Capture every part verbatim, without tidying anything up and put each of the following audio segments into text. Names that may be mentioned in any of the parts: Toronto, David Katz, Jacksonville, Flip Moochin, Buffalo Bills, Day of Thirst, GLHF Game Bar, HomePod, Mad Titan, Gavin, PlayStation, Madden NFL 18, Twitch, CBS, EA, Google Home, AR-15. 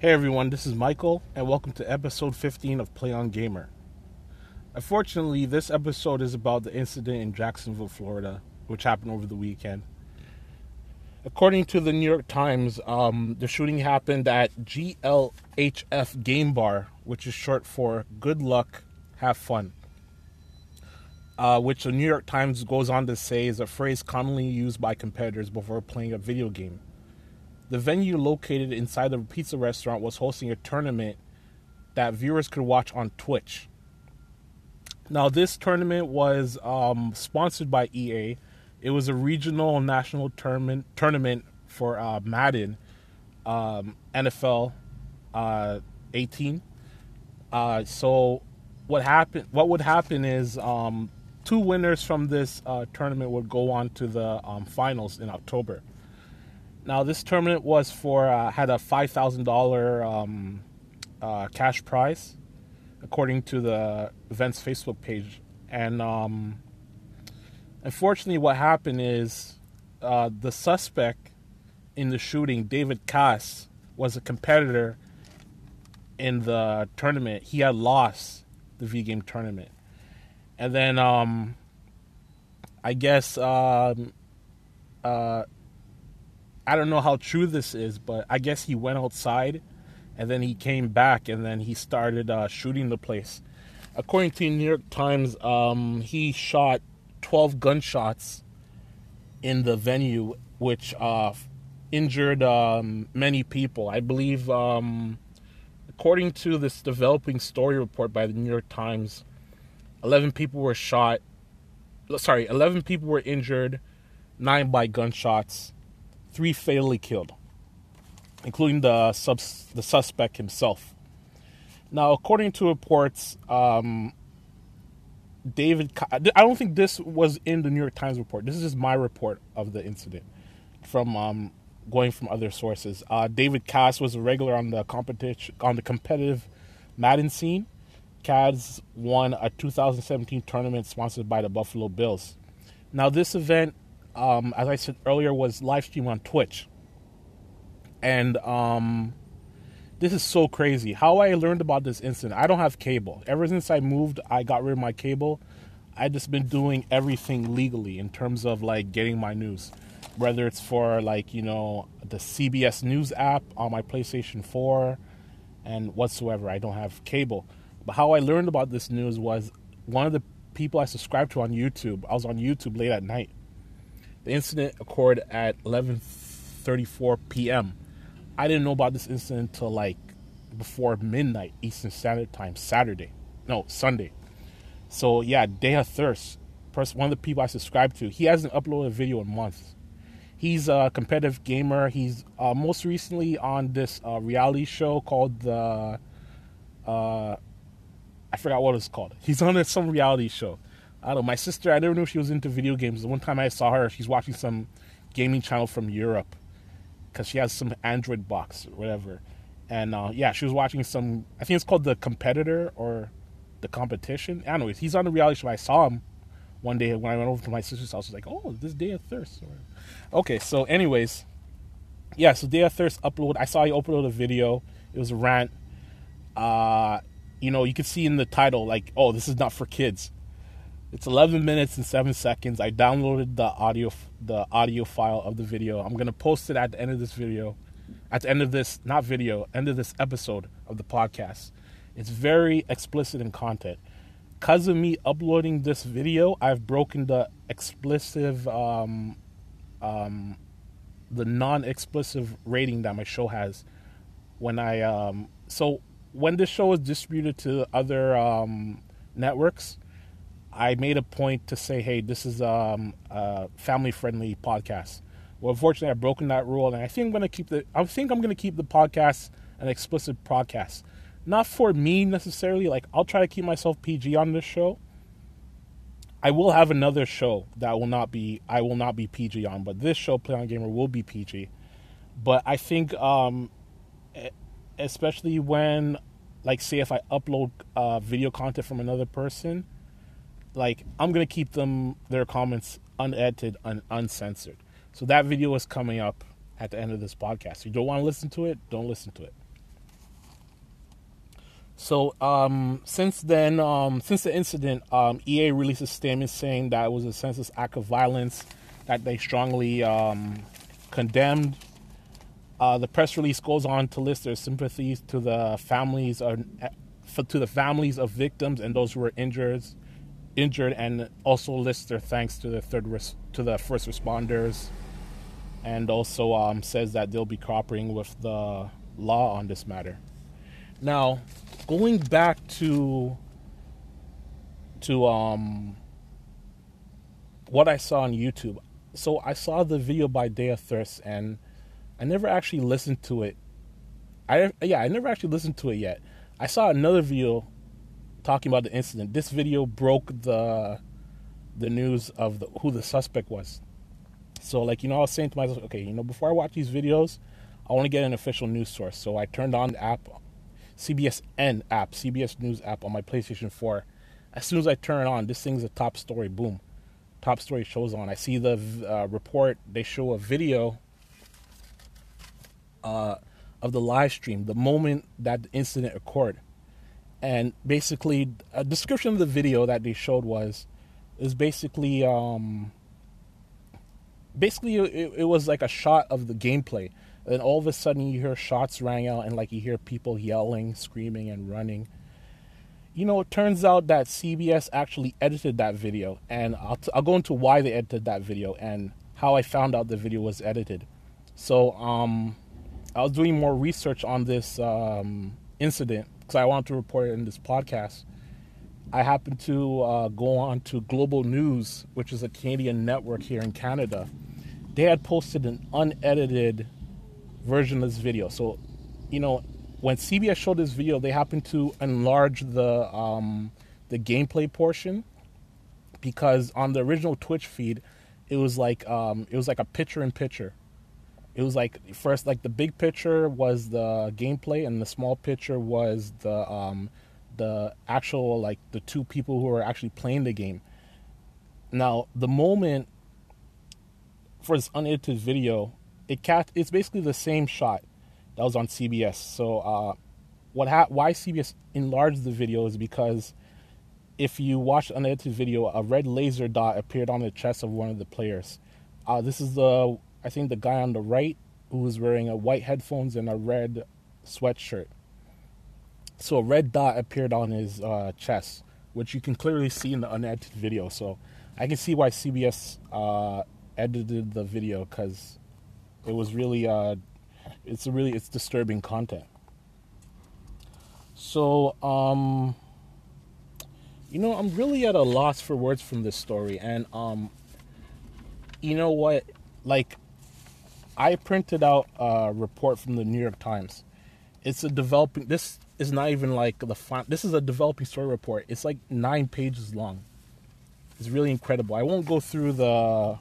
Hey everyone, this is Michael, and welcome to episode fifteen of Play On Gamer. Unfortunately, this episode is about the incident in Jacksonville, Florida, which happened over the weekend. According to the New York Times, um, the shooting happened at G L H F Game Bar, which is short for Good Luck, Have Fun, uh, which the New York Times goes on to say is a phrase commonly used by competitors before playing a video game. The venue located inside the pizza restaurant was hosting a tournament that viewers could watch on Twitch. Now, this tournament was um, sponsored by E A. It was a regional and national tournament tournament for uh, Madden um, N F L uh, eighteen. Uh, so, what happened? What would happen is um, two winners from this uh, tournament would go on to the um, finals in October. Now, this tournament was for uh, had a five thousand dollars um, uh, cash prize, according to the event's Facebook page. And um, unfortunately, what happened is uh, the suspect in the shooting, David Katz, was a competitor in the tournament. He had lost the V-Game tournament. And then, um, I guess... Um, uh, I don't know how true this is, but I guess he went outside and then he came back and then he started uh, shooting the place. According to the New York Times, um, he shot twelve gunshots in the venue, which uh, injured um, many people. I believe, um, according to this developing story report by the New York Times, eleven people were shot. Sorry, eleven people were injured, nine by gunshots. Three fatally killed, including the subs- the suspect himself. Now, according to reports, um, David... Ka- I don't think this was in the New York Times report. This is just my report of the incident, from um, going from other sources. Uh, David Katz was a regular on the competition on the competitive Madden scene. Katz won a two thousand seventeen tournament sponsored by the Buffalo Bills. Now, this event, Um, as I said earlier, was live stream on Twitch. And um, this is so crazy. How I learned about this incident, I don't have cable. Ever since I moved, I got rid of my cable. I've just been doing everything legally in terms of, like, getting my news. Whether it's for, like, you know, the C B S News app on my PlayStation four and whatsoever. I don't have cable. But how I learned about this news was one of the people I subscribed to on YouTube. I was on YouTube late at night. The incident occurred at eleven thirty-four p.m. I didn't know about this incident until like before midnight Eastern Standard Time, Saturday. No, Sunday. So yeah, Day of Thirst. One of the people I subscribe to. He hasn't uploaded a video in months. He's a competitive gamer. He's uh, most recently on this uh, reality show called the... Uh, I forgot what it's called. He's on some reality show. I don't know, my sister, I never knew she was into video games. The one time I saw her, she's watching some gaming channel from Europe because she has some Android box or whatever. And, uh, yeah, she was watching some, I think it's called The Competitor or The Competition. Anyways, he's on the reality show. I saw him one day when I went over to my sister's house. I was like, oh, this Day of Thirst. Okay, so anyways, yeah, so Day of Thirst upload. I saw he uploaded a video. It was a rant. Uh, you know, you could see in the title, like, oh, this is not for kids. It's eleven minutes and seven seconds. I downloaded the audio the audio file of the video. I'm going to post it at the end of this video. At the end of this, not video, end of this episode of the podcast. It's very explicit in content. Because of me uploading this video, I've broken the explicit, um, um, the non-explicit rating that my show has. When I, um, so when this show is distributed to other um, networks, I made a point to say, hey, this is um, a family-friendly podcast. Well, unfortunately, I've broken that rule, and I think I'm going to keep the. I think I'm going to keep the podcast an explicit podcast, not for me necessarily. Like, I'll try to keep myself P G on this show. I will have another show that will not be. I will not be P G on, but this show, Play On Gamer, will be P G. But I think, um, especially when, like, say, if I upload uh, video content from another person. Like, I'm going to keep them, their comments unedited and uncensored. So that video is coming up at the end of this podcast. If you don't want to listen to it, don't listen to it. So um, since then, um, since the incident, um, E A released a statement saying that it was a senseless act of violence that they strongly um, condemned. Uh, the press release goes on to list their sympathies to the families of, to the families of victims and those who were injured, injured, and also lists their thanks to the third res- to the first responders, and also um, says that they'll be cooperating with the law on this matter. Now, going back to to um, what I saw on YouTube, so I saw the video by Day of Thirst and I never actually listened to it. I yeah, I never actually listened to it yet. I saw another video talking about the incident. This video broke the the news of the, who the suspect was. So, like, you know, I was saying to myself, okay, you know, before I watch these videos, I want to get an official news source. So I turned on the app, C B S N app, C B S News app on my PlayStation four. As soon as I turn it on, this thing's a top story. Boom, top story shows on. I see the uh, report. They show a video. Uh, of the live stream, the moment that the incident occurred, and basically a description of the video that they showed was is basically um, basically it, it was like a shot of the gameplay, and all of a sudden you hear shots rang out and like you hear people yelling, screaming, and running. You know, it turns out that C B S actually edited that video, and I'll t- I'll go into why they edited that video and how I found out the video was edited. So um. I was doing more research on this um, incident because I wanted to report it in this podcast. I happened to uh, go on to Global News, which is a Canadian network here in Canada. They had posted an unedited version of this video. So, you know, when C B S showed this video, they happened to enlarge the um, the gameplay portion, because on the original Twitch feed, it was like um, it was like a picture-in-picture. It was like first, like the big picture was the gameplay, and the small picture was the um, the actual, like the two people who are actually playing the game. Now, the moment for this unedited video, it cat it's basically the same shot that was on C B S. So, uh, what ha- why C B S enlarged the video is because if you watch the unedited video, a red laser dot appeared on the chest of one of the players. Uh, this is the I think the guy on the right who was wearing a white headphones and a red sweatshirt. So a red dot appeared on his uh, chest, which you can clearly see in the unedited video. So I can see why C B S uh, edited the video, because it was really, uh, it's a really, it's disturbing content. So, um, you know, I'm really at a loss for words from this story. And, um, you know what, like, I printed out a report from the New York Times. It's a developing... This is not even like the... Fin- this is a developing story report. It's like nine pages long. It's really incredible. I won't go through the...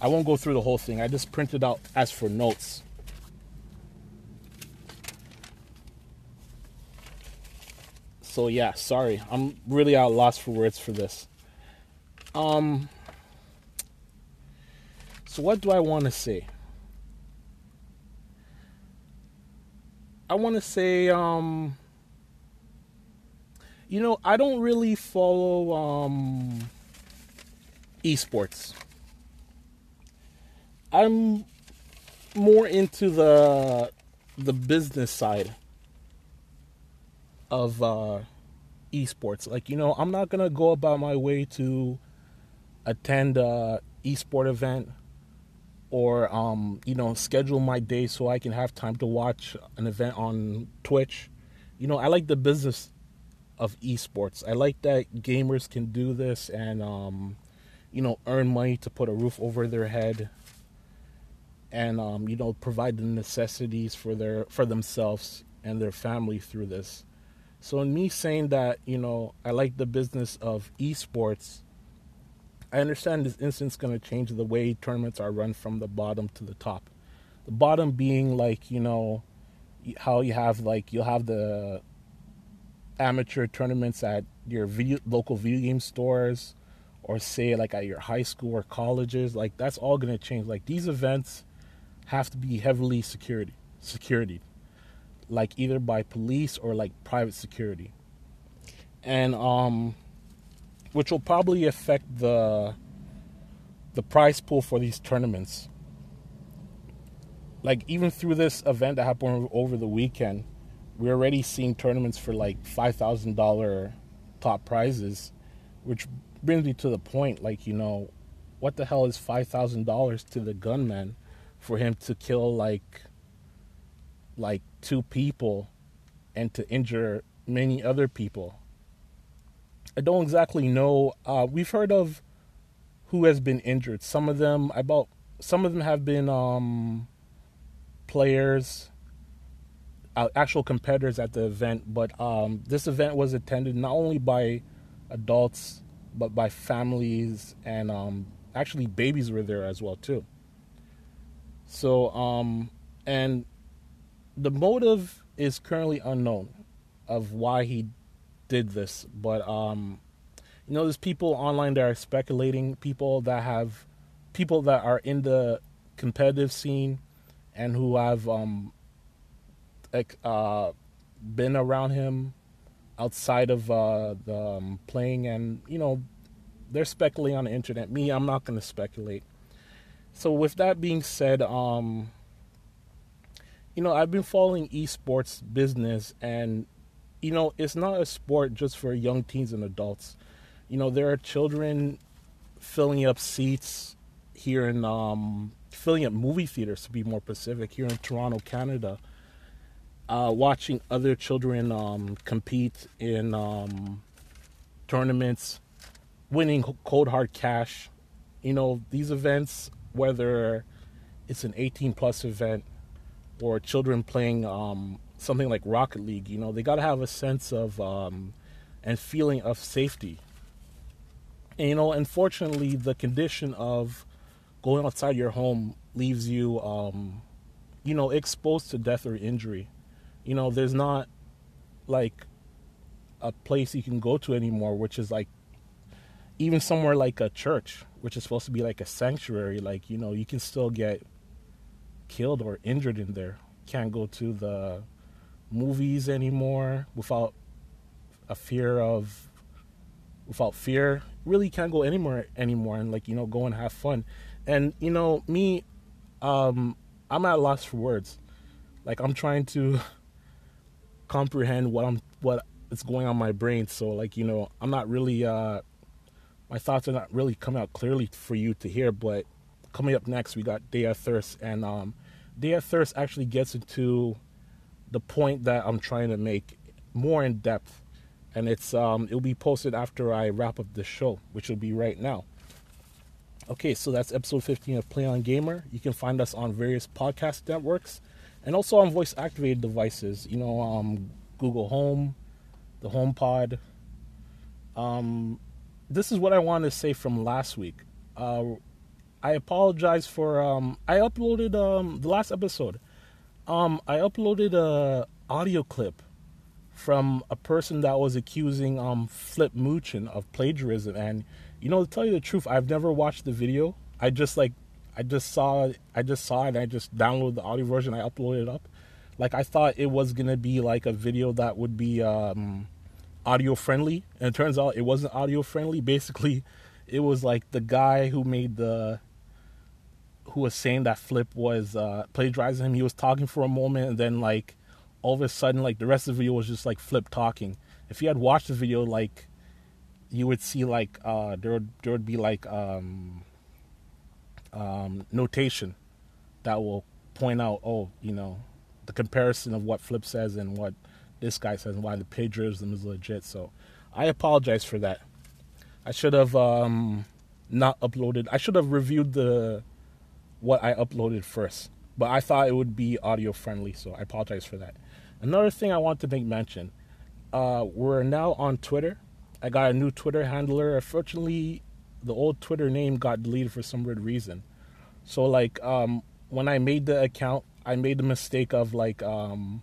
I won't go through the whole thing. I just printed out as for notes. So, yeah, sorry. I'm really at a loss for words for this. Um... So what do I want to say? I want to say, um, you know, I don't really follow um, esports. I'm more into the the business side of uh, esports. Like, you know, I'm not gonna go about my way to attend a esport event, or, um, you know, schedule my day so I can have time to watch an event on Twitch. You know, I like the business of esports. I like that gamers can do this and, um, you know, earn money to put a roof over their head and, um, you know, provide the necessities for their for themselves and their family through this. So in me saying that, you know, I like the business of esports, I understand this instance is going to change the way tournaments are run from the bottom to the top. The bottom being like, you know, how you have like, you'll have the amateur tournaments at your video, local video game stores, or say like at your high school or colleges. Like, that's all going to change. Like, these events have to be heavily security, security. like either by police or like private security, and um, which will probably affect the the prize pool for these tournaments. Like even through this event that happened over the weekend, we're already seeing tournaments for like five thousand dollars top prizes, which brings me to the point, like, you know, what the hell is five thousand dollars to the gunman for him to kill like like two people and to injure many other people? I don't exactly know. Uh, we've heard of who has been injured. Some of them about some of them have been um, players, uh, actual competitors at the event. But um, this event was attended not only by adults but by families, and um, actually babies were there as well too. So um, and the motive is currently unknown of why he did this, but um, you know, there's people online that are speculating, people that have people that are in the competitive scene and who have um, uh, been around him outside of uh, the um, playing, and you know, they're speculating on the internet. Me, I'm not going to speculate. So with that being said, um, you know, I've been following esports business, and you know, it's not a sport just for young teens and adults. You know, there are children filling up seats here in um, filling up movie theaters, to be more specific, here in Toronto, Canada. Uh, watching other children um, compete in um, tournaments, winning cold hard cash. You know, these events, whether it's an eighteen plus event or children playing um, something like Rocket League, you know, they got to have a sense of um, and feeling of safety. And, you know, unfortunately, the condition of going outside your home leaves you, um, you know, exposed to death or injury. You know, there's not like a place you can go to anymore, which is like even somewhere like a church, which is supposed to be like a sanctuary. Like, you know, you can still get killed or injured in there. Can't go to the movies anymore without a fear of, without fear. Really can't go anywhere anymore and like, you know, go and have fun. And, you know, me, um, I'm at a loss for words. Like, I'm trying to comprehend what I'm what is going on in my brain, so like, you know, I'm not really uh my thoughts are not really coming out clearly for you to hear. But coming up next, we got Day of Thirst, and um Day of Thirst actually gets into the point that I'm trying to make more in depth, and it's um it'll be posted after I wrap up the show, which will be right now. Okay, so that's episode fifteen of Play On Gamer. You can find us on various podcast networks and also on voice-activated devices, you know, um, Google Home, the HomePod. Um, this is what I wanted to say from last week. Uh, I apologize for, um, I uploaded, um, the last episode, um, I uploaded a audio clip from a person that was accusing um, Flip Moochin of plagiarism. And, you know, to tell you the truth, I've never watched the video. I just, like, I just saw I just saw it and I just downloaded the audio version. I uploaded it up. Like, I thought it was going to be like a video that would be um, audio friendly, and it turns out it wasn't audio friendly. Basically, it was like the guy who made the who was saying that Flip was uh, plagiarizing him. He was talking for a moment, and then like all of a sudden, like the rest of the video was just like Flip talking. If you had watched the video, like you would see like uh, there would there would be like um Um, notation that will point out, oh, you know, the comparison of what Flip says and what this guy says and why the plagiarism is legit. So I apologize for that. I should have um, not uploaded. I should have reviewed the what I uploaded first, but I thought it would be audio friendly, so I apologize for that. Another thing I want to make mention, uh, we're now on Twitter. I got a new Twitter handler. Unfortunately, the old Twitter name got deleted for some weird reason. So, like, um, when I made the account, I made the mistake of, like, um,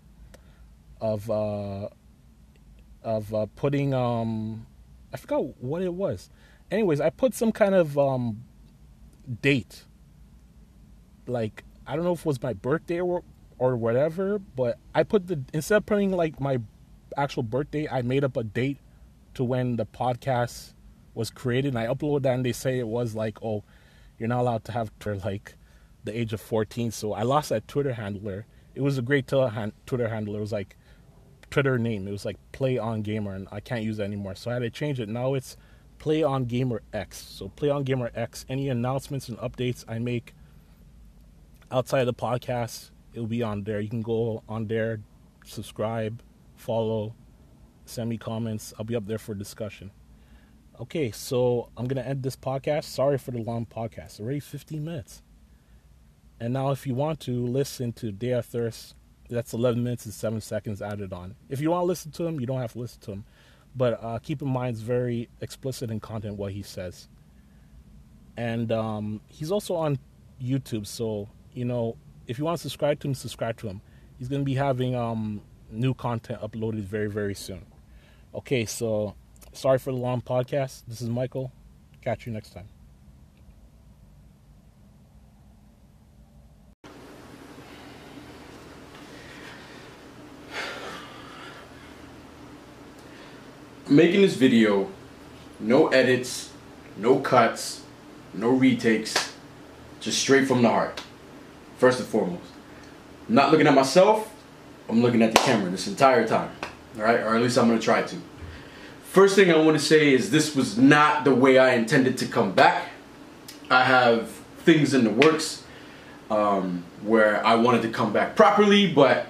of, uh, of, uh, putting, um, I forgot what it was. Anyways, I put some kind of, um, date. Like, I don't know if it was my birthday or, or whatever, but I put the, instead of putting like my actual birthday, I made up a date to when the podcast was created, and I uploaded that, and they say it was like, oh, you're not allowed to have Twitter like the age of fourteen, so I lost that Twitter handler. It was a great Twitter handler. It was like Twitter name. It was like Play On Gamer, and I can't use that anymore, so I had to change it. Now it's Play On Gamer X. So Play On Gamer X. Any announcements and updates I make outside of the podcast, it'll be on there. You can go on there, subscribe, follow, send me comments. I'll be up there for discussion. Okay, so I'm going to end this podcast. Sorry for the long podcast. Already fifteen minutes. And now if you want to listen to Day of Thirst, that's eleven minutes and seven seconds added on. If you want to listen to him, you don't have to listen to him. But uh, keep in mind, it's very explicit in content what he says. And um, he's also on YouTube. So, you know, if you want to subscribe to him, subscribe to him. He's going to be having um, new content uploaded very, very soon. Okay, so sorry for the long podcast. This is Michael. Catch you next time. I'm making this video, no edits, no cuts, no retakes, just straight from the heart. First and foremost, I'm not looking at myself, I'm looking at the camera this entire time, alright, or at least I'm going to try to. First thing I want to say is this was not the way I intended to come back. I have things in the works um, where I wanted to come back properly, but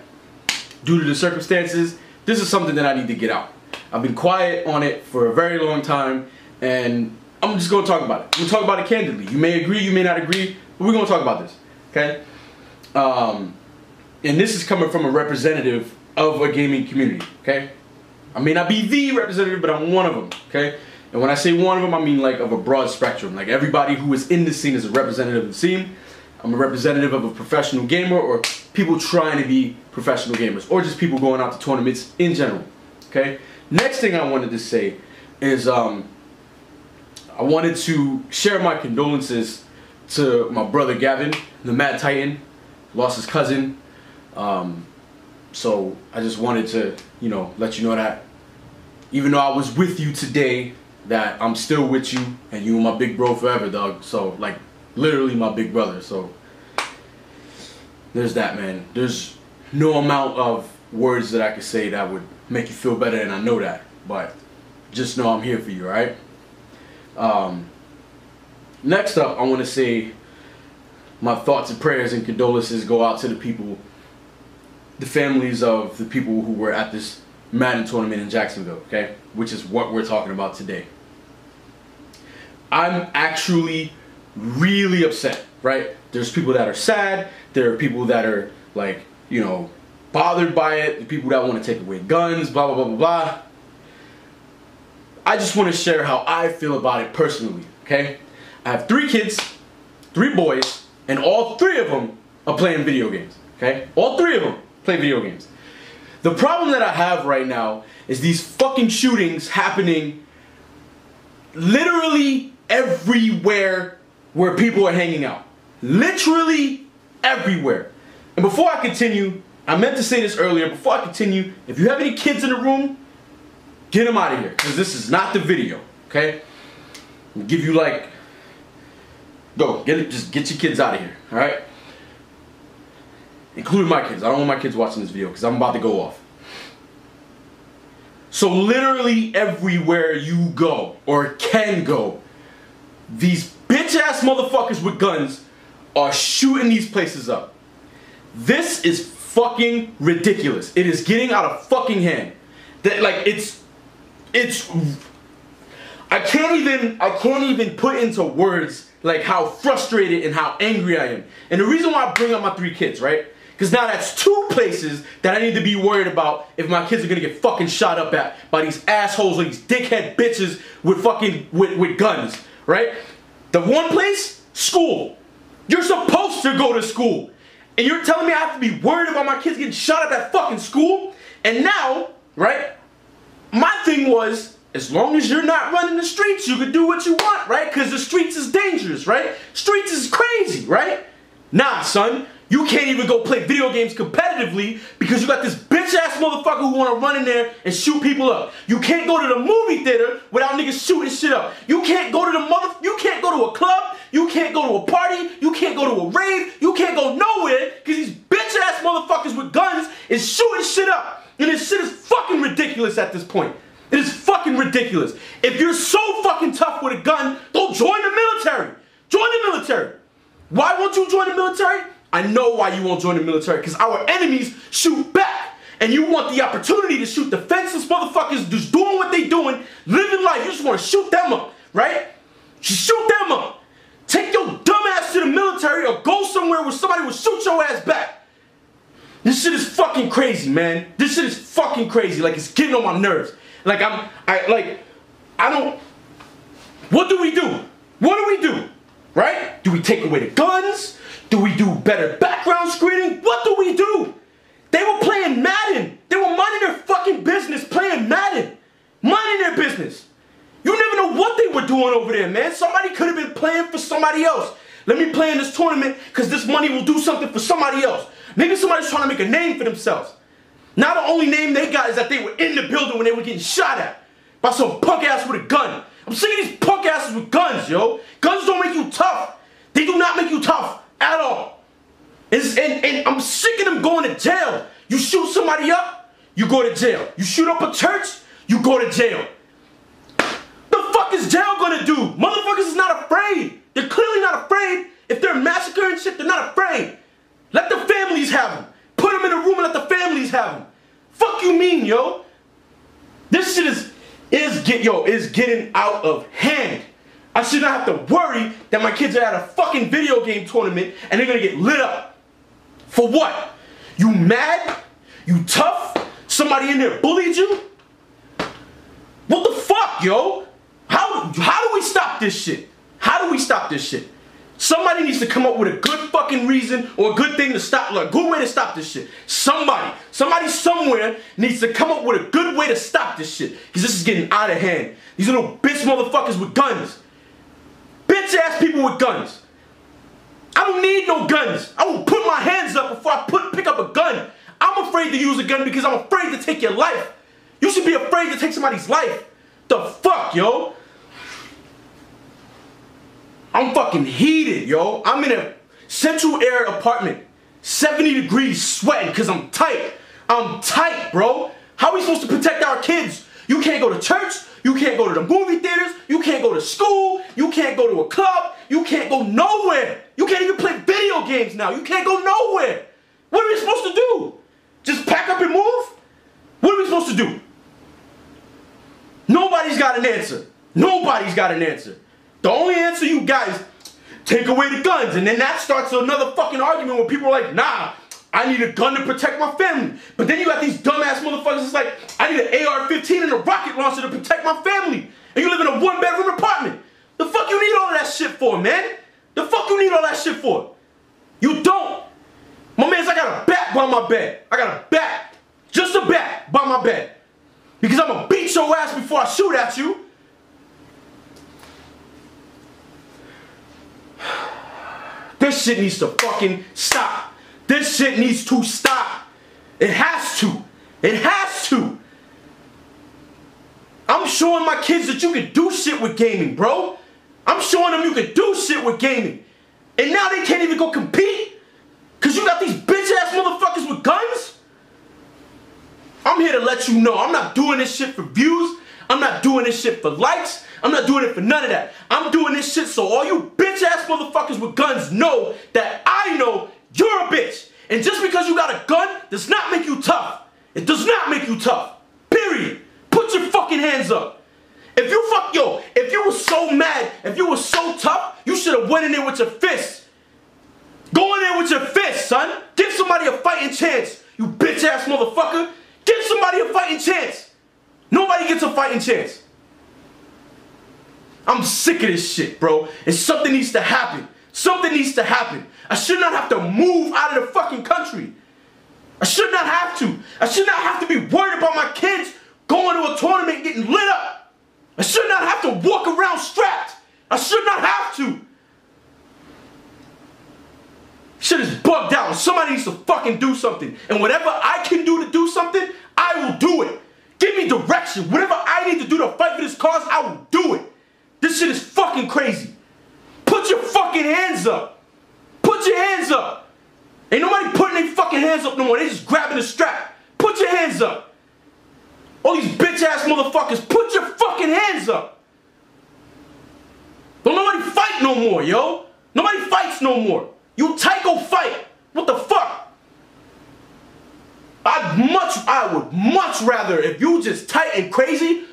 due to the circumstances, this is something that I need to get out. I've been quiet on it for a very long time, and I'm just going to talk about it. We'll talk about it candidly. You may agree, you may not agree, but we're going to talk about this, okay? Um, and this is coming from a representative of a gaming community, okay? I may not be the representative, but I'm one of them, okay? And when I say one of them, I mean like of a broad spectrum. Like everybody who is in this scene is a representative of the scene. I'm a representative of a professional gamer, or people trying to be professional gamers, or just people going out to tournaments in general, okay? Next thing I wanted to say is um, I wanted to share my condolences to my brother Gavin, the Mad Titan, lost his cousin. Um, so I just wanted to, you know, let you know that even though I was with you today, that I'm still with you, and you were my big bro forever, dog. So like literally my big brother. So there's that, man. There's no amount of words that I could say that would make you feel better, and I know that, but just know I'm here for you, alright? Um, next up, I want to say my thoughts and prayers and condolences go out to the people, the families of the people who were at this Madden tournament in Jacksonville, okay? Which is what we're talking about today. I'm actually really upset, right? There's people that are sad, there are people that are like, you know, bothered by it, the people that want to take away guns, blah, blah, blah, blah, blah. I just want to share how I feel about it personally, okay? I have three kids, three boys, and all three of them are playing video games, okay? All three of them play video games. The problem that I have right now is these fucking shootings happening literally everywhere where people are hanging out. Literally everywhere. And before I continue, I meant to say this earlier. Before I continue, if you have any kids in the room, get them out of here, because this is not the video, okay? I'll give you like, go, get it, just get your kids out of here, all right? Including my kids. I don't want my kids watching this video, because I'm about to go off. So literally everywhere you go, or can go, these bitch-ass motherfuckers with guns are shooting these places up. This is fucking ridiculous. It is getting out of fucking hand. That like it's it's I can't even I can't even put into words like how frustrated and how angry I am. And the reason why I bring up my three kids, right? Because now that's two places that I need to be worried about if my kids are gonna get fucking shot up at by these assholes or these dickhead bitches with fucking with, with guns, right? The one place, school. You're supposed to go to school. And you're telling me I have to be worried about my kids getting shot up at fucking school? And now, right, my thing was, as long as you're not running the streets, you can do what you want, right? Because the streets is dangerous, right? Streets is crazy, right? Nah, son, You can't even go play video games competitively because you got this bitch-ass motherfucker who wanna run in there and shoot people up. You can't go to the movie theater without niggas shooting shit up. You can't go to the mother... You can't go to a club. You can't go to a party. You can't go to a rave. You can't go nowhere because these bitch-ass motherfuckers with guns is shooting shit up. And this shit is fucking ridiculous at this point. It is fucking ridiculous. If you're so fucking tough with a gun, go join the military. Join the military. Why won't you join the military? I know why you won't join the military, because our enemies shoot back. And you want the opportunity to shoot defenseless motherfuckers just doing what they doing, living life. You just want to shoot them up, right? Just shoot them up. Take your dumb ass to the military or go somewhere where somebody will shoot your ass back. This shit is fucking crazy, man. This shit is fucking crazy. Like, it's getting on my nerves. Like, I'm, I, like, I don't, what do we do? What do we do, right? Do we take away the guns? Do we do better background screening? What do we do? They were playing Madden. They were minding their fucking business playing Madden. Minding their business. You never know what they were doing over there, man. Somebody could have been playing for somebody else. Let me play in this tournament because this money will do something for somebody else. Maybe somebody's trying to make a name for themselves. Now the only name they got is that they were in the building when they were getting shot at by some punk ass with a gun. I'm sick of these punk asses with guns, yo. Guns don't make you tough. They do not make you tough. At all. It's, and, and I'm sick of them going to jail. You shoot somebody up, you go to jail. You shoot up a church, you go to jail. The fuck is jail gonna do? Motherfuckers is not afraid. They're clearly not afraid. If they're massacring shit, they're not afraid. Let the families have them. Put them in a room and let the families have them. Fuck you mean, yo? This shit is, is get, yo, is getting out of hand. I should not have to worry that my kids are at a fucking video game tournament and they're gonna get lit up. For what? You mad? You tough? Somebody in there bullied you? What the fuck, yo? How, how do we stop this shit? How do we stop this shit? Somebody needs to come up with a good fucking reason or a good thing to stop, like a good way to stop this shit. Somebody, somebody somewhere needs to come up with a good way to stop this shit. Because this is getting out of hand. These little bitch motherfuckers with guns. Bitch-ass people with guns. I don't need no guns. I will put my hands up before I put pick up a gun. I'm afraid to use a gun because I'm afraid to take your life. You should be afraid to take somebody's life. The fuck, yo? I'm fucking heated, yo. I'm in a central air apartment. seventy degrees sweating because I'm tight. I'm tight, bro. How are we supposed to protect our kids? You can't go to church. You can't go to the movie theaters. You can't go to school. You can't go to a club. You can't go nowhere. You can't even play video games now. You can't go nowhere. What are we supposed to do? Just pack up and move? What are we supposed to do? Nobody's got an answer. Nobody's got an answer. The only answer you got is take away the guns. And then that starts another fucking argument where people are like, nah, I need a gun to protect my family. But then you got these dumbass motherfuckers that's like, I need an A R fifteen and a rocket launcher to protect my family. And you live in a one-bedroom apartment. The fuck you need all of that shit for, man? The fuck you need all that shit for? You don't. My man's, I got a bat by my bed. I got a bat. Just a bat by my bed. Because I'm gonna beat your ass before I shoot at you. This shit needs to fucking stop. This shit needs to stop. It has to. It has to. I'm showing my kids that you can do shit with gaming, bro. I'm showing them you can do shit with gaming. And now they can't even go compete? Because you got these bitch-ass motherfuckers with guns? I'm here to let you know I'm not doing this shit for views. I'm not doing this shit for likes. I'm not doing it for none of that. I'm doing this shit so all you bitch-ass motherfuckers with guns know that I know you're a bitch. And just because you got a gun does not make you tough. It does not make you tough. Period. Put your fucking hands up. If you fuck, yo, if you were so mad, if you were so tough, you should have went in there with your fists. Go in there with your fists, son. Give somebody a fighting chance, you bitch-ass motherfucker. Give somebody a fighting chance. Nobody gets a fighting chance. I'm sick of this shit, bro. And something needs to happen. Something needs to happen. I should not have to move out of the fucking country. I should not have to. I should not have to be worried about my kids going to a tournament getting lit up. I should not have to walk around strapped. I should not have to. Shit is bugged out. Somebody needs to fucking do something. And whatever I can do to do something, I will do it. Give me direction. Whatever I need to do to fight for this cause, I will do it. This shit is fucking crazy. Put your fucking hands up. Put your hands up. Ain't nobody putting their fucking hands up no more. They just grabbing the strap. Put your hands up. All these bitch ass motherfuckers, put your fucking hands up. Don't nobody fight no more, yo. Nobody fights no more. You Tycho fight. What the fuck? I'd much, I would much rather, if you just tight and crazy,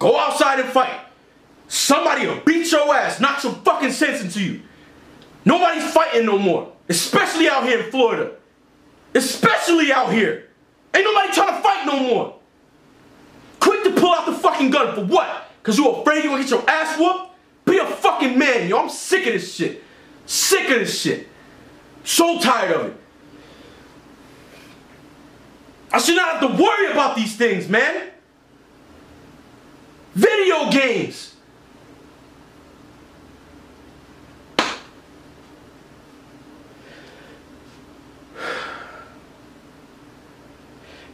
go outside and fight. Somebody will beat your ass, knock some fucking sense into you. Nobody's fighting no more. Especially out here in Florida. Especially out here. Ain't nobody trying to fight no more. Quick to pull out the fucking gun for what? Because you're afraid you're going to get your ass whooped? Be a fucking man, yo. I'm sick of this shit. Sick of this shit. So tired of it. I should not have to worry about these things, man. Video games.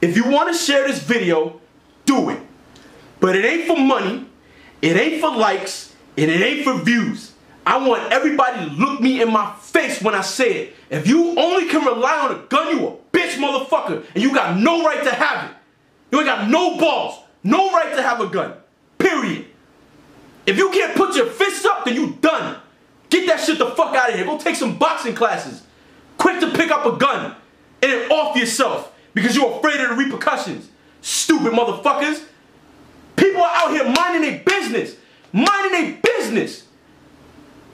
If you want to share this video, do it. But it ain't for money, it ain't for likes, and it ain't for views. I want everybody to look me in my face when I say it. If you only can rely on a gun, you a bitch motherfucker, and you got no right to have it. You ain't got no balls, no right to have a gun, period. If you can't put your fists up, then you done. Get that shit the fuck out of here. Go take some boxing classes. Quick to pick up a gun and then off yourself. Because you're afraid of the repercussions. Stupid motherfuckers. People are out here minding their business. Minding their business.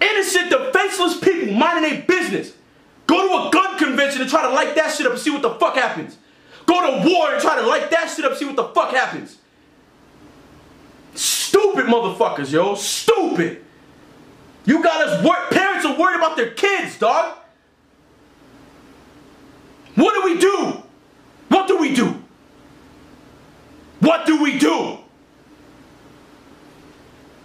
Innocent, defenseless people minding their business. Go to a gun convention and try to light that shit up and see what the fuck happens. Go to war and try to light that shit up and see what the fuck happens. Stupid motherfuckers, yo. Stupid. You got us worried. Parents are worried about their kids, dog. What do we do? What do we do? What do we do?